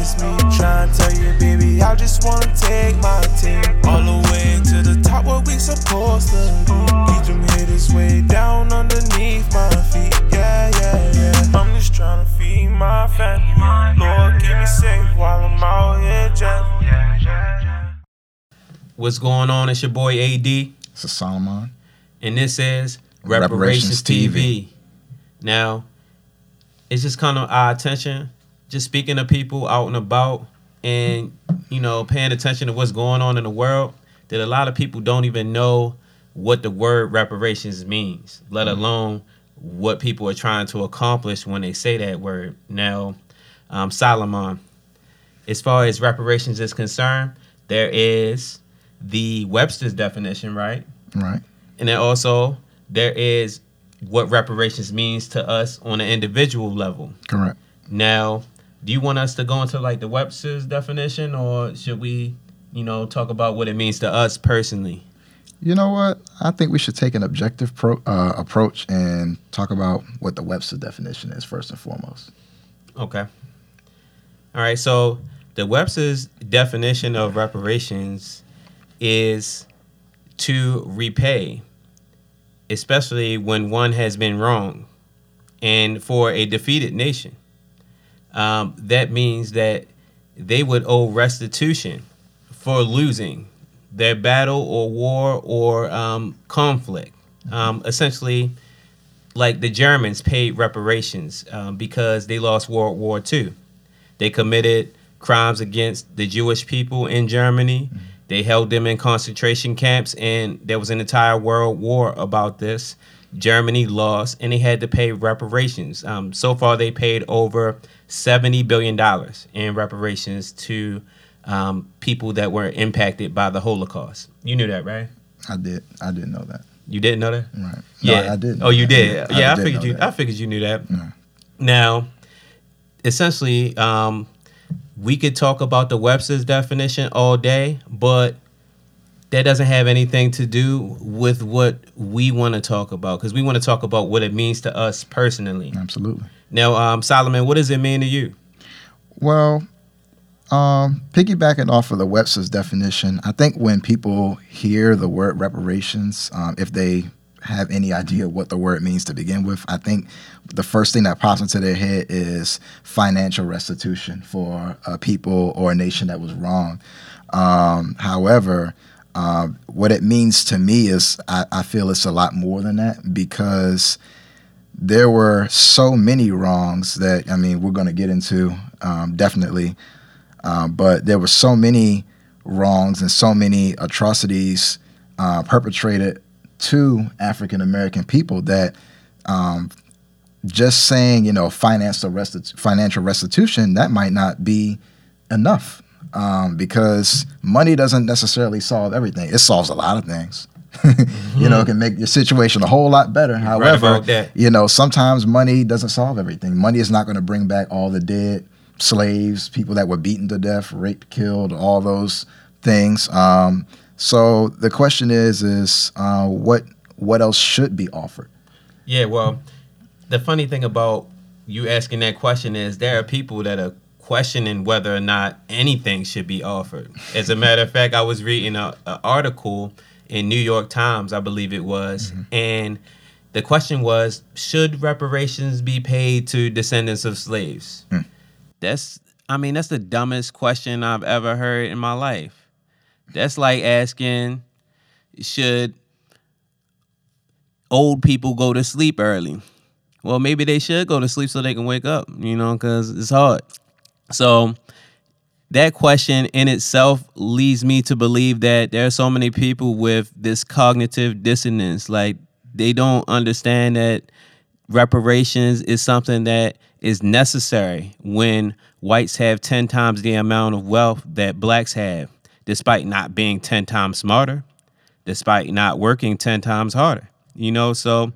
miss me. Try and tell you, baby, I just wanna take my team all the way to the top where we supposed to be. Lead them haters way down underneath my feet. Yeah, yeah, yeah. I'm just tryna feed my family. Lord, keep me safe while I'm out here jamming. What's going on? It's your boy AD. It's a Solomon. And this is Reparations TV. Now, it's just kind of our attention, just speaking to people out and about and, you know, paying attention to what's going on in the world, that a lot of people don't even know what the word reparations means, let alone what people are trying to accomplish when they say that word. Now, Solomon, as far as reparations is concerned, there is the Webster's definition, right? Right. And then also there is what reparations means to us on an individual level. Correct. Now, do you want us to go into like the Webster's definition, or should we, you know, talk about what it means to us personally? You know what? I think we should take an objective approach and talk about what the Webster's definition is first and foremost. Okay. All right. So the Webster's definition of reparations is to repay, especially when one has been wronged, and for a defeated nation. That means that they would owe restitution for losing their battle or war or conflict. Essentially, like the Germans paid reparations because they lost World War II. They committed crimes against the Jewish people in Germany. Mm-hmm. They held them in concentration camps, and there was an entire world war about this. Germany lost, and they had to pay reparations. So far, they paid over $70 billion in reparations to people that were impacted by the Holocaust. You knew that, right? I did. I didn't know that. You didn't know that? Right. Yeah, no, I did. Oh, you did? Yeah, I figured you knew that. Yeah. Now, essentially, we could talk about the Webster's definition all day, but that doesn't have anything to do with what we want to talk about, because we want to talk about what it means to us personally. Absolutely. Now, Solomon, what does it mean to you? Well, piggybacking off of the Webster's definition, I think when people hear the word reparations, if they have any idea what the word means to begin with, I think the first thing that pops into their head is financial restitution for a people or a nation that was wrong. However, what it means to me is I feel it's a lot more than that, because there were so many wrongs that, I mean, we're going to get into definitely, but there were so many wrongs and so many atrocities perpetrated to African-American people that just saying, you know, financial restitution, that might not be enough because money doesn't necessarily solve everything. It solves a lot of things. Mm-hmm. You know, it can make your situation a whole lot better. However, right, you know, sometimes money doesn't solve everything. Money is not going to bring back all the dead slaves, people that were beaten to death, raped, killed, all those things. So the question is what else should be offered? Yeah, well, the funny thing about you asking that question is there are people that are questioning whether or not anything should be offered. As a matter of fact, I was reading an article in New York Times, I believe it was, mm-hmm. and the question was, should reparations be paid to descendants of slaves? Mm. That's the dumbest question I've ever heard in my life. That's like asking, should old people go to sleep early? Well, maybe they should go to sleep so they can wake up, you know, because it's hard. So that question in itself leads me to believe that there are so many people with this cognitive dissonance. Like, they don't understand that reparations is something that is necessary when whites have 10 times the amount of wealth that blacks have, despite not being 10 times smarter, despite not working 10 times harder, you know? So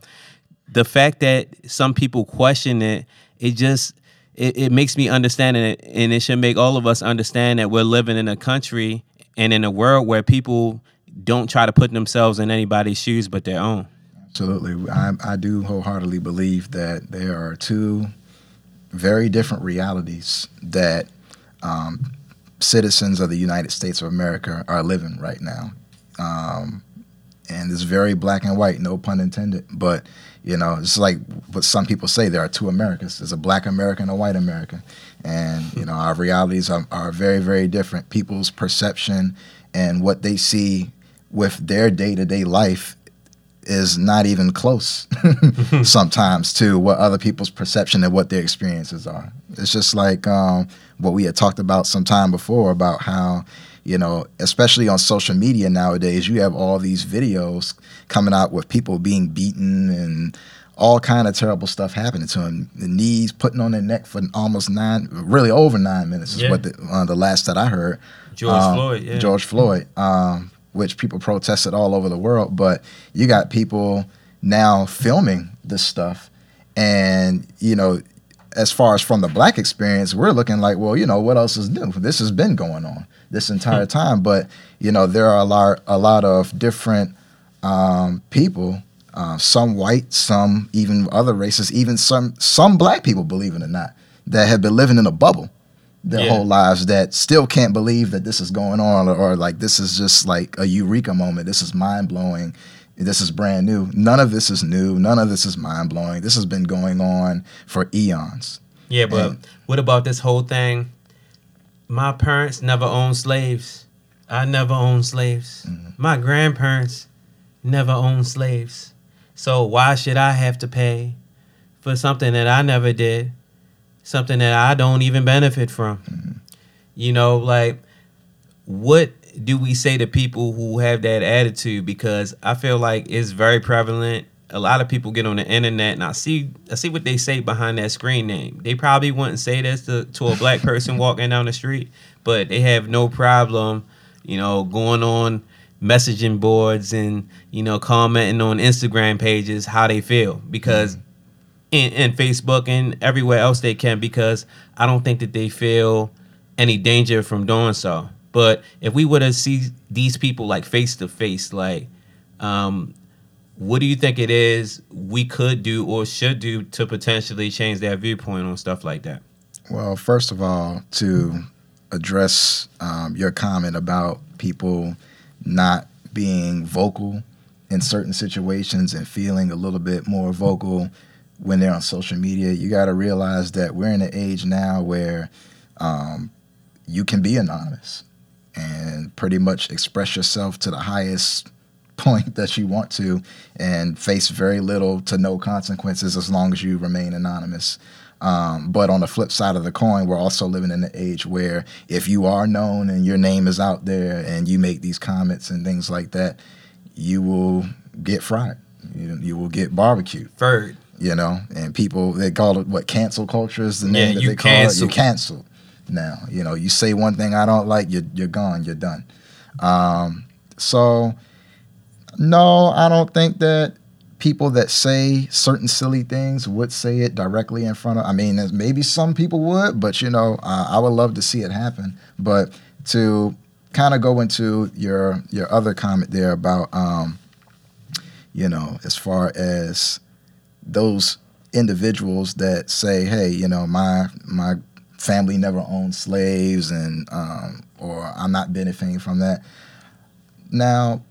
the fact that some people question it, it makes me understand it, and it should make all of us understand that we're living in a country and in a world where people don't try to put themselves in anybody's shoes but their own. Absolutely. I do wholeheartedly believe that there are two very different realities that citizens of the United States of America are living right now. And it's very black and white, no pun intended. But, you know, it's like what some people say, there are two Americas. There's a black America and a white America. And, you know, our realities are very, very different. People's perception and what they see with their day-to-day life is not even close sometimes to what other people's perception and what their experiences are. It's just like what we had talked about some time before about how, you know, especially on social media nowadays, you have all these videos coming out with people being beaten and all kind of terrible stuff happening to them. The knees putting on their neck for almost over 9 minutes is what the last that I heard. George Floyd, which people protested all over the world. But you got people now filming this stuff. And, you know, as far as from the black experience, we're looking like, well, you know, what else is new? This has been going on this entire time. But, you know, there are a lot of different people, some white, some even other races, even some black people, believe it or not, that have been living in a bubble their whole lives, that still can't believe that this is going on, or like this is just like a eureka moment. This is mind-blowing. This is brand new. None of this is new. None of this is mind-blowing. This has been going on for eons. Yeah, but what about this whole thing? My parents never owned slaves. I never owned slaves. Mm-hmm. My grandparents never owned slaves. So why should I have to pay for something that I never did, something that I don't even benefit from? Mm-hmm. You know, like, what do we say to people who have that attitude? Because I feel like it's very prevalent. A lot of people get on the internet, and I see what they say behind that screen name. They probably wouldn't say this to a black person walking down the street, but they have no problem, you know, going on messaging boards and, you know, commenting on Instagram pages how they feel, because and Facebook and everywhere else they can, because I don't think that they feel any danger from doing so. But if we were to see these people like face to face, like, what do you think it is we could do or should do to potentially change that viewpoint on stuff like that? Well, first of all, to address your comment about people not being vocal in certain situations and feeling a little bit more vocal when they're on social media, you got to realize that we're in an age now where you can be anonymous and pretty much express yourself to the highest point that you want to and face very little to no consequences as long as you remain anonymous. But on the flip side of the coin, we're also living in an age where if you are known and your name is out there and you make these comments and things like that, you will get fried. You will get barbecued. Furred. You know, and people, they call it, what, cancel culture is the name that they call it. You're canceled now. You know, you say one thing I don't like, you're gone, you're done. So, no, I don't think that people that say certain silly things would say it directly in front of, I mean, maybe some people would, but, you know, I would love to see it happen. But to kind of go into your other comment there about, you know, as far as those individuals that say, hey, you know, my family never owned slaves and or I'm not benefiting from that. Now,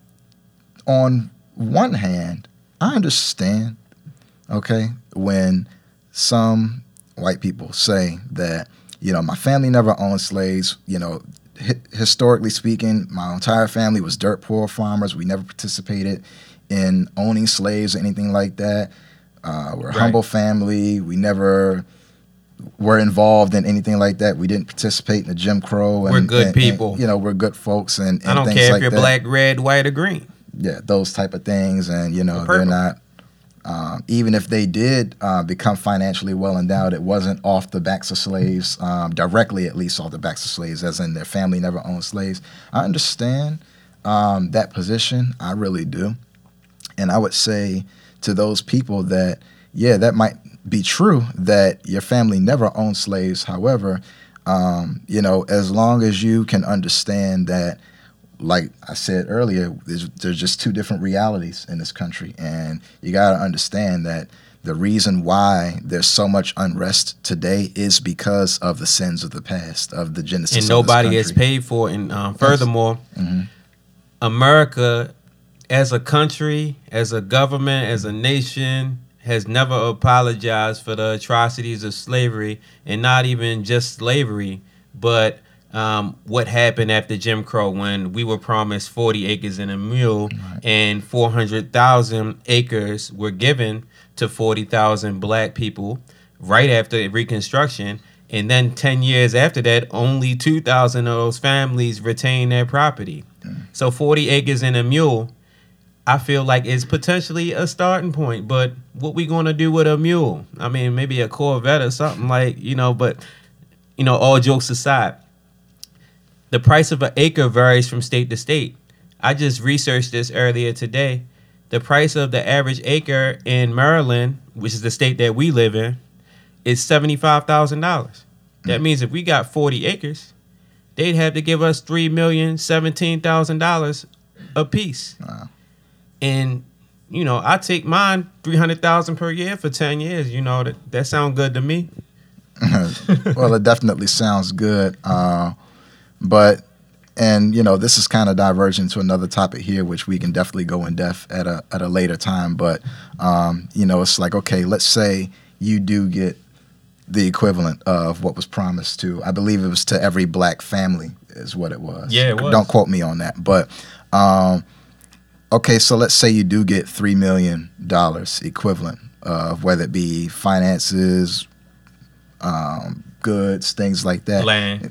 on one hand, I understand, okay, when some white people say that, you know, my family never owned slaves, you know, historically speaking, my entire family was dirt poor farmers. We never participated in owning slaves or anything like that. We're a humble family. We never were involved in anything like that. We didn't participate in the Jim Crow. We're good people. And, you know, we're good folks. And I don't care if you're black, red, white, or green. Yeah, those type of things. And, you know, they're not, even if they did become financially well endowed, it wasn't off the backs of slaves, directly at least off the backs of slaves, as in their family never owned slaves. I understand that position. I really do. And I would say to those people that, yeah, that might be true that your family never owned slaves. However, you know, as long as you can understand that, like I said earlier, there's just two different realities in this country. And you got to understand that The reason why there's so much unrest today is because of the sins of the past, of the genocide. And nobody is paid for it. And furthermore, America as a country, as a government, as a nation has never apologized for the atrocities of slavery, and not even just slavery, but what happened after Jim Crow, when we were promised 40 acres and a mule, and 400,000 acres were given to 40,000 black people right after Reconstruction. And then 10 years after that, only 2,000 of those families retained their property. So 40 acres and a mule, I feel like it's potentially a starting point, but what we going to do with a mule? I mean, maybe a Corvette or something, like, you know, but, you know, all jokes aside, the price of an acre varies from state to state. I just researched this earlier today. The price of the average acre in Maryland, which is the state that we live in, is $75,000. That means if we got 40 acres, they'd have to give us $3,017,000 a piece. Wow. And, you know, I take mine $300,000 per year for 10 years. You know, that sounds good to me. Well, it definitely sounds good. And, you know, this is kind of diverging to another topic here, which we can definitely go in depth at a later time. But, you know, it's like, okay, let's say you do get the equivalent of what was promised to, I believe it was to every black family is what it was. Yeah, it was. Don't quote me on that. But, okay, so let's say you do get $3 million equivalent of whether it be finances, goods, things like that.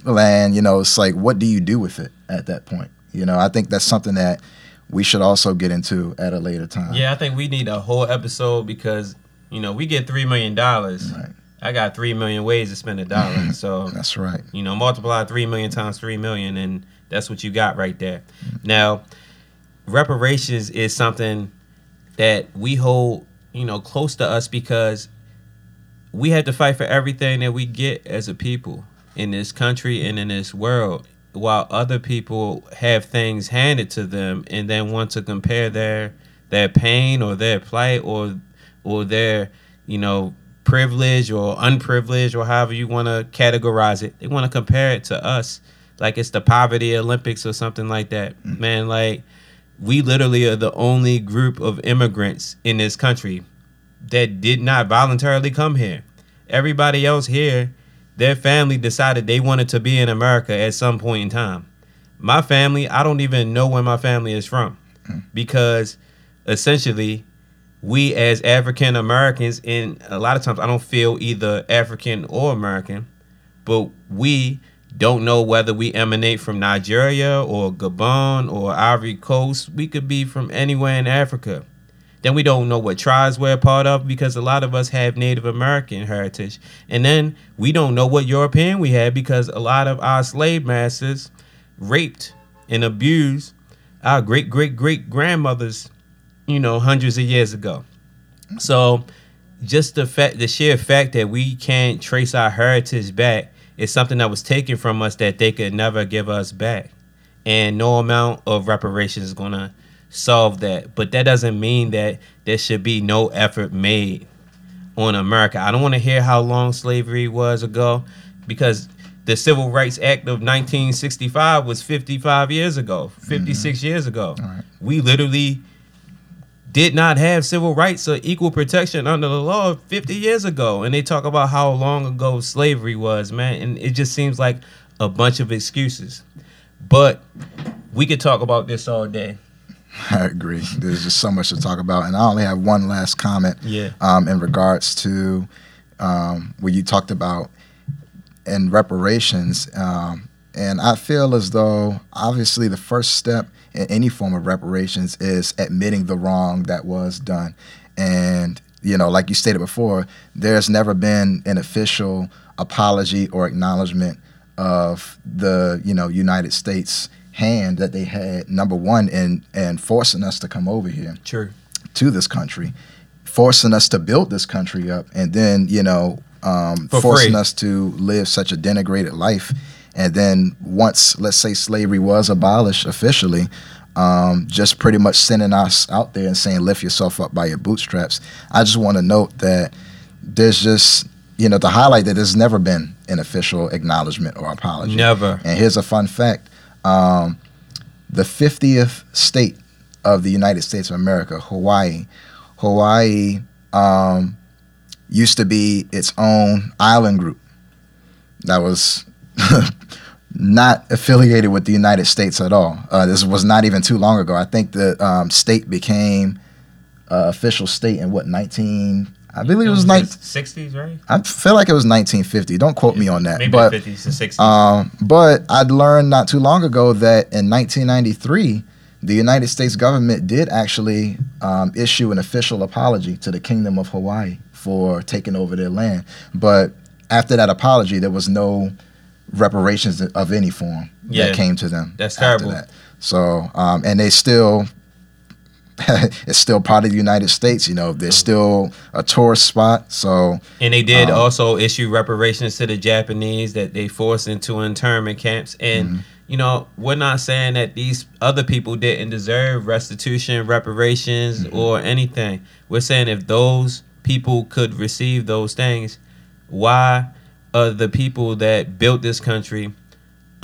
Land, you know, it's like, what do you do with it at that point? You know, I think that's something that we should also get into at a later time. Yeah, I think we need a whole episode because, you know, we get $3 million. Right. I got 3 million ways to spend a dollar. So that's right. You know, multiply 3 million times 3 million, and that's what you got right there. Now, reparations is something that we hold, you know, close to us because we have to fight for everything that we get as a people in this country and in this world, while other people have things handed to them and then want to compare their pain or their plight or their, you know, privilege or unprivileged or however you want to categorize it. They want to compare it to us like it's the poverty Olympics or something like that. Man, like, we literally are the only group of immigrants in this country that did not voluntarily come here. Everybody else here, their family decided they wanted to be in America at some point in time. My family, I don't even know where my family is from because essentially we as African Americans, and a lot of times I don't feel either African or American, but we don't know whether we emanate from Nigeria or Gabon or Ivory Coast. We could be from anywhere in Africa. Then we don't know what tribes we're a part of because a lot of us have Native American heritage. And then we don't know what European we have because a lot of our slave masters raped and abused our great-great-great-grandmothers, you know, hundreds of years ago. So just the sheer fact that we can't trace our heritage back is something that was taken from us that they could never give us back. And no amount of reparations is going to solve that. But that doesn't mean that there should be no effort made on America. I don't want to hear how long slavery was ago because the Civil Rights Act of 1965 was 55 years ago, 56 years ago. Right. We literally did not have civil rights or equal protection under the law 50 years ago. And they talk about how long ago slavery was, man. And it just seems like a bunch of excuses. But we could talk about this all day. I agree. There's just so much to talk about. And I only have one last comment in regards to what you talked about in reparations. And I feel as though, obviously, the first step in any form of reparations is admitting the wrong that was done. And, you know, like you stated before, there's never been an official apology or acknowledgement of the, you know, United States hand that they had, number one, in forcing us to come over here to this country, forcing us to build this country up, and then, you know, forcing us to live such a denigrated life. And then once, let's say, slavery was abolished officially, just pretty much sending us out there and saying, lift yourself up by your bootstraps. I just want to note that there's just, you know, to highlight that there's never been an official acknowledgement or apology. Never. And here's a fun fact. The 50th state of the United States of America, Hawaii. Hawaii used to be its own island group that was not affiliated with the United States at all. This was not even too long ago. I think the state became official state in what, 19... I believe it was 1960s, right? I feel like it was 1950. Don't quote me on that. Maybe the 50s to 60s. But I'd learned not too long ago that in 1993, the United States government did actually issue an official apology to the Kingdom of Hawaii for taking over their land. But after that apology, there was no reparations of any form that came to them. That's terrible. That. So, and they still... it's still part of the United States, you know. There's still a tourist spot, so. And they did also issue reparations to the Japanese that they forced into internment camps. And, you know, we're not saying that these other people didn't deserve restitution, reparations, or anything. We're saying if those people could receive those things, why are the people that built this country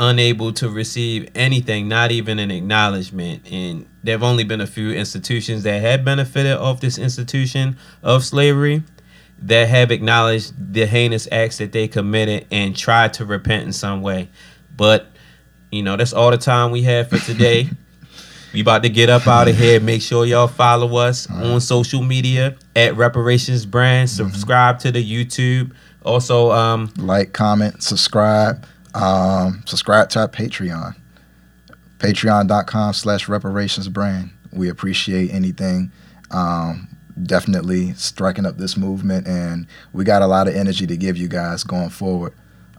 unable to receive anything, not even an acknowledgement? And there have only been a few institutions that have benefited off this institution of slavery that have acknowledged the heinous acts that they committed and tried to repent in some way. But, you know, that's all the time we have for today. We about to get up out of here. Make sure y'all follow us on social media at Reparations Brand. Subscribe to the YouTube. Also, like, comment, subscribe. Subscribe to our Patreon, patreon.com/reparationsbrand. We appreciate anything. Definitely striking up this movement, and we got a lot of energy to give you guys going forward.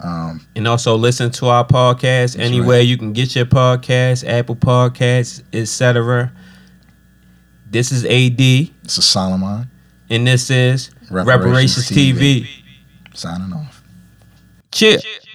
And also listen to our podcast anywhere you can get your podcast, Apple Podcasts, etc. This is AD. This is Solomon. And this is Reparations TV. Signing off. Cheers.